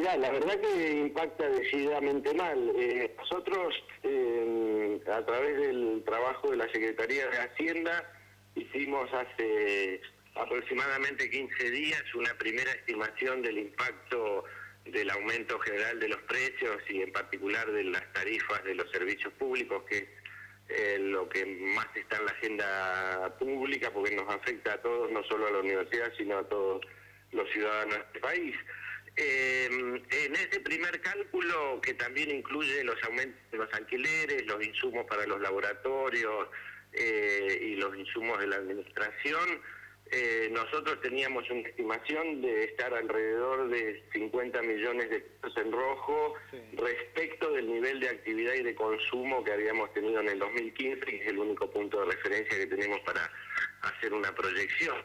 Mirá, la verdad que impacta decididamente mal. Nosotros, a través del trabajo de la Secretaría de Hacienda, hicimos hace aproximadamente 15 días una primera estimación del impacto del aumento general de los precios y en particular de las tarifas de los servicios públicos, que es lo que más está en la agenda pública porque nos afecta a todos, no solo a la universidad, sino a todos los ciudadanos de este país. En ese primer cálculo, que también incluye los aumentos de los alquileres, los insumos para los laboratorios y los insumos de la administración, nosotros teníamos una estimación de estar alrededor de 50 millones de pesos en rojo, sí, respecto del nivel de actividad y de consumo que habíamos tenido en el 2015, que es el único punto de referencia que tenemos para hacer una proyección.